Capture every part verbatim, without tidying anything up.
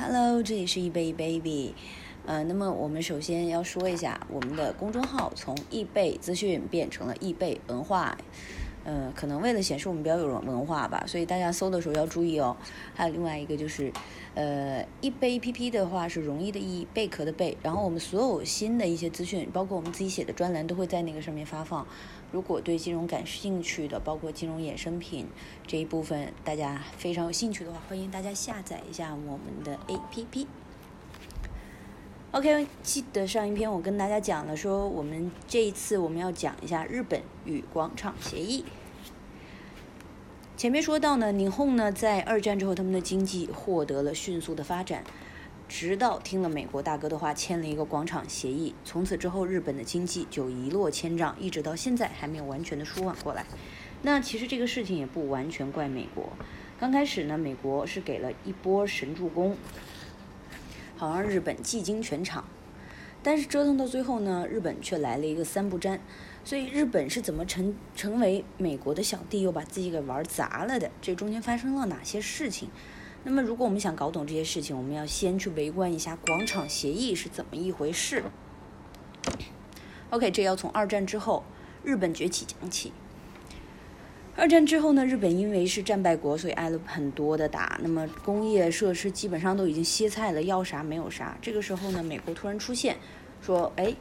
Hello， 这里是 eBaybaby， 呃，那么我们首先要说一下，我们的公众号从易贝资讯变成了易贝文化，呃，可能为了显示我们比较有文化吧，所以大家搜的时候要注意哦。还有另外一个就是，呃，易贝 A P P 的话是容易的易，贝壳的贝，然后我们所有新的一些资讯，包括我们自己写的专栏都会在那个上面发放。如果对金融感兴趣的，包括金融衍生品这一部分，大家非常有兴趣的话，欢迎大家下载一下我们的 A P P。OK， 记得上一篇我跟大家讲了，说我们这一次我们要讲一下日本与广场协议。前面说到呢，日本呢在二战之后，他们的经济获得了迅速的发展。直到听了美国大哥的话，签了一个广场协议，从此之后日本的经济就一落千丈，一直到现在还没有完全的舒缓过来。那其实这个事情也不完全怪美国，刚开始呢，美国是给了一波神助攻，好让日本技惊全场，但是折腾到最后呢，日本却来了一个三不沾。所以日本是怎么成成为美国的小弟，又把自己给玩砸了的？这中间发生了哪些事情？那么如果我们想搞懂这些事情，我们要先去围观一下广场协议是怎么一回事。 OK， 这要从二战之后日本崛起讲起。二战之后呢，日本因为是战败国，所以挨了很多的打，那么工业设施基本上都已经歇菜了，要啥没有啥。这个时候呢，美国突然出现说，哎，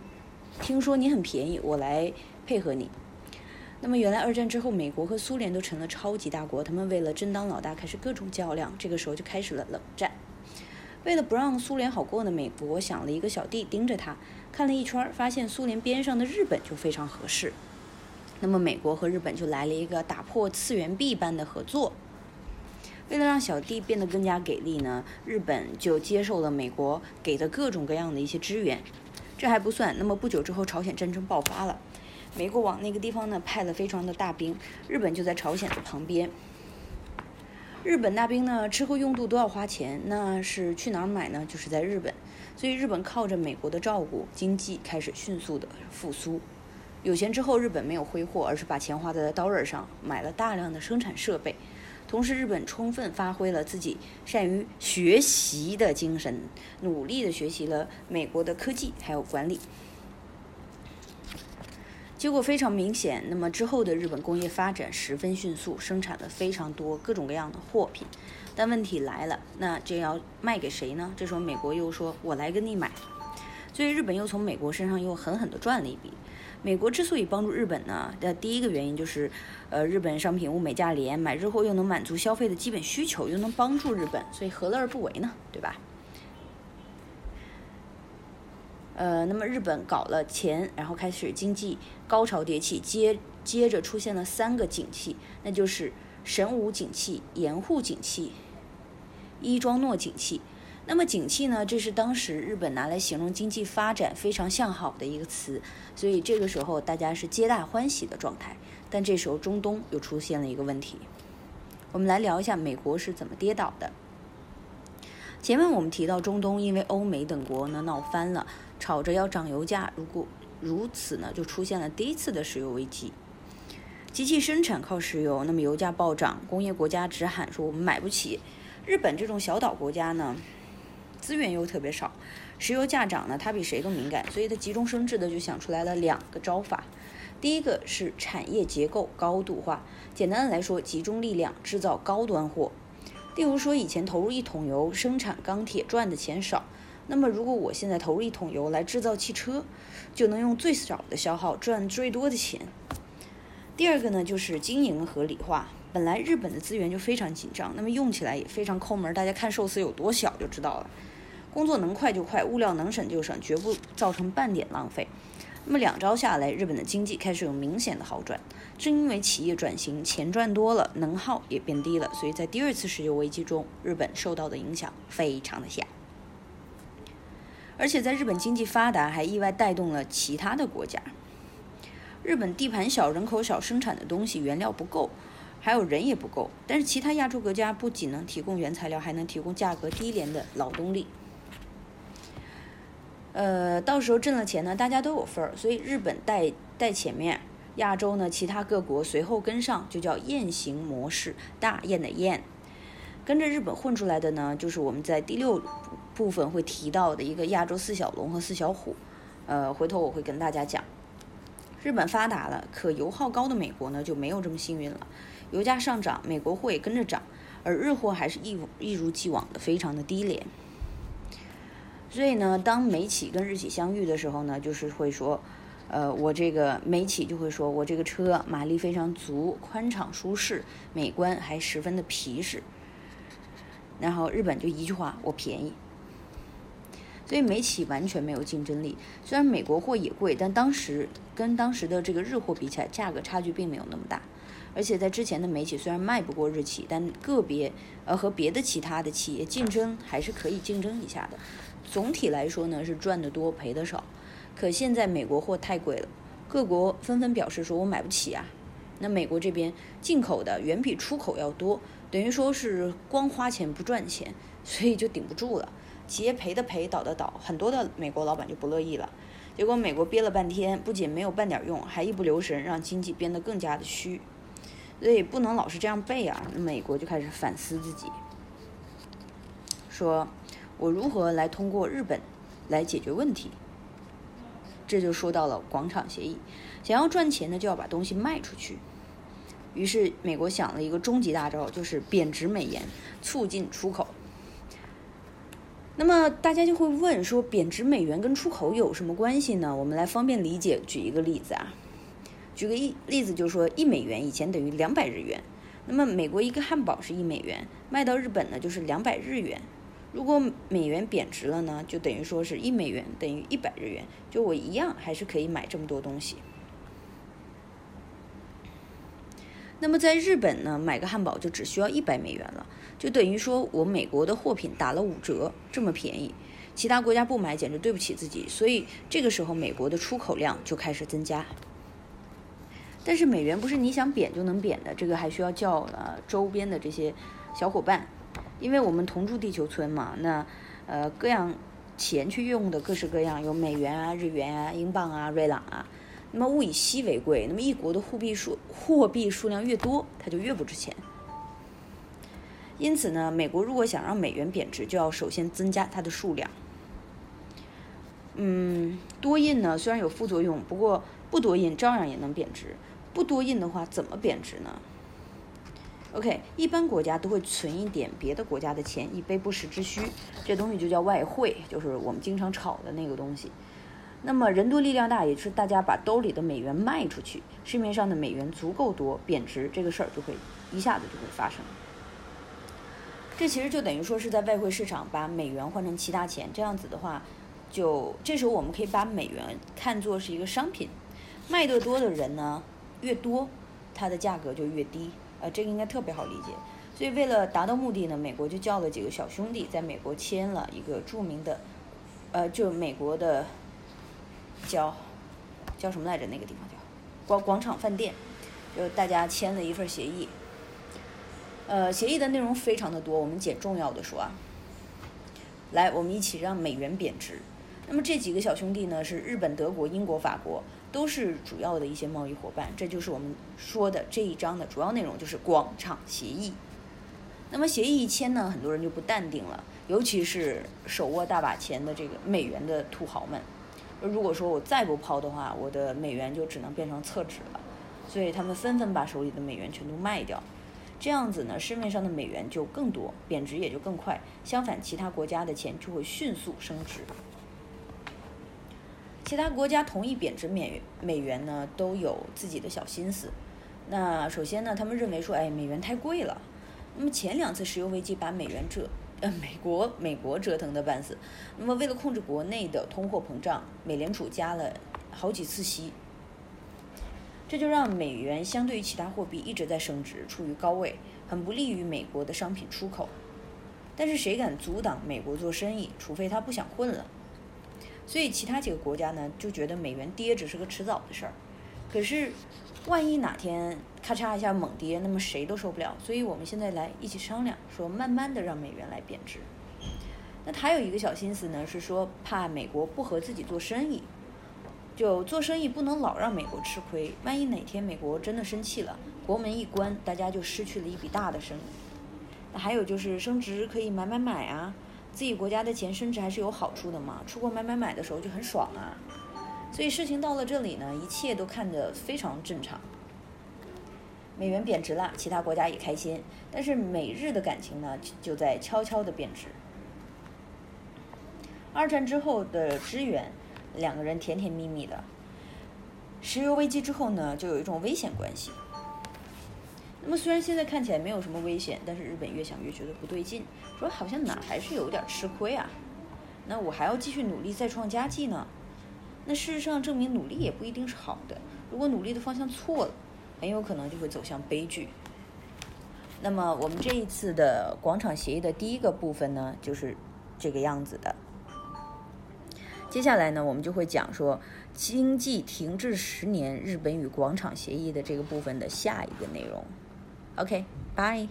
听说你很便宜，我来配合你。那么原来二战之后，美国和苏联都成了超级大国，他们为了争当老大开始各种较量，这个时候就开始了冷战。为了不让苏联好过呢，美国想了一个小弟盯着他，看了一圈发现苏联边上的日本就非常合适，那么美国和日本就来了一个打破次元壁般的合作。为了让小弟变得更加给力呢，日本就接受了美国给的各种各样的一些支援。这还不算，那么不久之后朝鲜战争爆发了，美国往那个地方呢派了非常的大兵，日本就在朝鲜的旁边。日本大兵呢吃喝用度都要花钱，那是去哪儿买呢？就是在日本。所以日本靠着美国的照顾，经济开始迅速的复苏。有钱之后，日本没有挥霍，而是把钱花在刀刃上，买了大量的生产设备。同时，日本充分发挥了自己善于学习的精神，努力的学习了美国的科技还有管理。结果非常明显，那么之后的日本工业发展十分迅速，生产了非常多各种各样的货品。但问题来了，那这要卖给谁呢？这时候美国又说，我来跟你买。所以日本又从美国身上又狠狠地赚了一笔。美国之所以帮助日本呢，的第一个原因就是，呃，日本商品物美价廉，买日货又能满足消费的基本需求，又能帮助日本，所以何乐而不为呢？对吧？呃，那么日本搞了钱，然后开始经济高潮迭起，接接着出现了三个景气，那就是神武景气、盐户景气、伊庄诺景气。那么景气呢，这是当时日本拿来形容经济发展非常向好的一个词，所以这个时候大家是皆大欢喜的状态。但这时候中东又出现了一个问题，我们来聊一下美国是怎么跌倒的。前面我们提到中东因为欧美等国呢闹翻了，吵着要涨油价，如果如此呢，就出现了第一次的石油危机。机器生产靠石油，那么油价暴涨，工业国家只喊说我们买不起。日本这种小岛国家呢，资源又特别少，石油价涨呢，它比谁都敏感，所以它急中生智的就想出来了两个招法。第一个是产业结构高度化，简单的来说，集中力量制造高端货。例如说，以前投入一桶油生产钢铁赚的钱少，那么如果我现在投入一桶油来制造汽车，就能用最少的消耗赚最多的钱。第二个呢，就是经营合理化。本来日本的资源就非常紧张，那么用起来也非常抠门，大家看寿司有多小就知道了。工作能快就快，物料能省就省，绝不造成半点浪费。那么两招下来，日本的经济开始有明显的好转。正因为企业转型，钱赚多了，能耗也变低了，所以在第二次石油危机中，日本受到的影响非常的小。而且在日本经济发达，还意外带动了其他的国家。日本地盘小，人口小，生产的东西原料不够，还有人也不够，但是其他亚洲国家不仅能提供原材料，还能提供价格低廉的劳动力。呃，到时候挣了钱呢，大家都有份儿，所以日本带带前面，亚洲呢其他各国随后跟上，就叫雁行模式，大雁的雁。跟着日本混出来的呢，就是我们在第六部分会提到的一个亚洲四小龙和四小虎，呃，回头我会跟大家讲。日本发达了，可油耗高的美国呢就没有这么幸运了。油价上涨，美国货也跟着涨，而日货还是一一如既往的非常的低廉。所以呢，当美企跟日企相遇的时候呢，就是会说，呃，我这个美企就会说我这个车马力非常足，宽敞舒适，美观还十分的皮实。然后日本就一句话，我便宜。所以美企完全没有竞争力。虽然美国货也贵，但当时跟当时的这个日货比起来，价格差距并没有那么大。而且在之前的美企虽然卖不过日企，但个别呃和别的其他的企业竞争还是可以竞争一下的。总体来说呢，是赚得多赔得少。可现在美国货太贵了，各国纷纷表示说我买不起啊。那美国这边进口的远比出口要多，等于说是光花钱不赚钱，所以就顶不住了。企业赔的赔，倒的倒，很多的美国老板就不乐意了。结果美国憋了半天，不仅没有半点用，还一不留神让经济变得更加的虚。所以不能老是这样背啊，美国就开始反思自己，说我如何来通过日本来解决问题。这就说到了广场协议，想要赚钱呢，就要把东西卖出去。于是美国想了一个终极大招，就是贬值美元，促进出口。那么大家就会问说，贬值美元跟出口有什么关系呢？我们来方便理解，举一个例子啊。举个例子就是说，一美元以前等于两百日元，那么美国一个汉堡是一美元，卖到日本呢就是两百日元。如果美元贬值了呢，就等于说是一美元等于一百日元，就我一样还是可以买这么多东西。那么在日本呢，买个汉堡就只需要一百美元了，就等于说我美国的货品打了五折，这么便宜，其他国家不买简直对不起自己。所以这个时候美国的出口量就开始增加。但是美元不是你想贬就能贬的，这个还需要叫呃周边的这些小伙伴，因为我们同住地球村嘛，那呃各样钱去用的各式各样，有美元啊、日元啊、英镑啊、瑞朗啊。那么物以稀为贵，那么一国的货币数货币数量越多，它就越不值钱。因此呢，美国如果想让美元贬值，就要首先增加它的数量。嗯，多印呢虽然有副作用，不过不多印照样也能贬值。不多印的话怎么贬值呢？OK， 一般国家都会存一点别的国家的钱，以备不时之需，这东西就叫外汇，就是我们经常炒的那个东西。那么人多力量大，也是大家把兜里的美元卖出去，市面上的美元足够多，贬值这个事儿就会一下子就会发生。这其实就等于说是在外汇市场把美元换成其他钱，这样子的话，就这时候我们可以把美元看作是一个商品，卖得多的人呢越多，它的价格就越低。呃，这个应该特别好理解。所以为了达到目的呢，美国就叫了几个小兄弟，在美国签了一个著名的，呃，就美国的叫叫什么来着？那个地方叫广广场饭店，就大家签了一份协议。呃，协议的内容非常的多，我们捡重要的说啊。来，我们一起让美元贬值。那么这几个小兄弟呢，是日本、德国、英国、法国，都是主要的一些贸易伙伴。这就是我们说的这一章的主要内容，就是广场协议。那么协议一签呢，很多人就不淡定了，尤其是手握大把钱的这个美元的土豪们。如果说我再不抛的话，我的美元就只能变成厕纸了，所以他们纷纷把手里的美元全都卖掉。这样子呢，市面上的美元就更多，贬值也就更快，相反其他国家的钱就会迅速升值。其他国家同意贬值美美元呢，都有自己的小心思。那首先呢，他们认为说，哎，美元太贵了。那么前两次石油危机把美元折，呃，美国美国折腾的半死。那么为了控制国内的通货膨胀，美联储加了好几次息，这就让美元相对于其他货币一直在升值，处于高位，很不利于美国的商品出口。但是谁敢阻挡美国做生意？除非他不想混了。所以其他几个国家呢，就觉得美元跌只是个迟早的事儿，可是万一哪天咔嚓一下猛跌，那么谁都受不了。所以我们现在来一起商量，说慢慢的让美元来贬值。那还有一个小心思呢，是说怕美国不和自己做生意，就做生意不能老让美国吃亏，万一哪天美国真的生气了，国门一关，大家就失去了一笔大的生意。还有就是升值可以买买买啊，自己国家的钱升值还是有好处的嘛，出国买买买的时候就很爽啊。所以事情到了这里呢，一切都看得非常正常。美元贬值啦，其他国家也开心，但是美日的感情呢就在悄悄的贬值。二战之后的支援，两个人甜甜蜜蜜的。石油危机之后呢，就有一种危险关系。那么虽然现在看起来没有什么危险，但是日本越想越觉得不对劲，说好像哪还是有点吃亏啊，那我还要继续努力再创佳绩呢。那事实上证明努力也不一定是好的，如果努力的方向错了，很有可能就会走向悲剧。那么我们这一次的广场协议的第一个部分呢，就是这个样子的。接下来呢，我们就会讲说经济停滞十年，日本与广场协议的这个部分的下一个内容。OK， bye。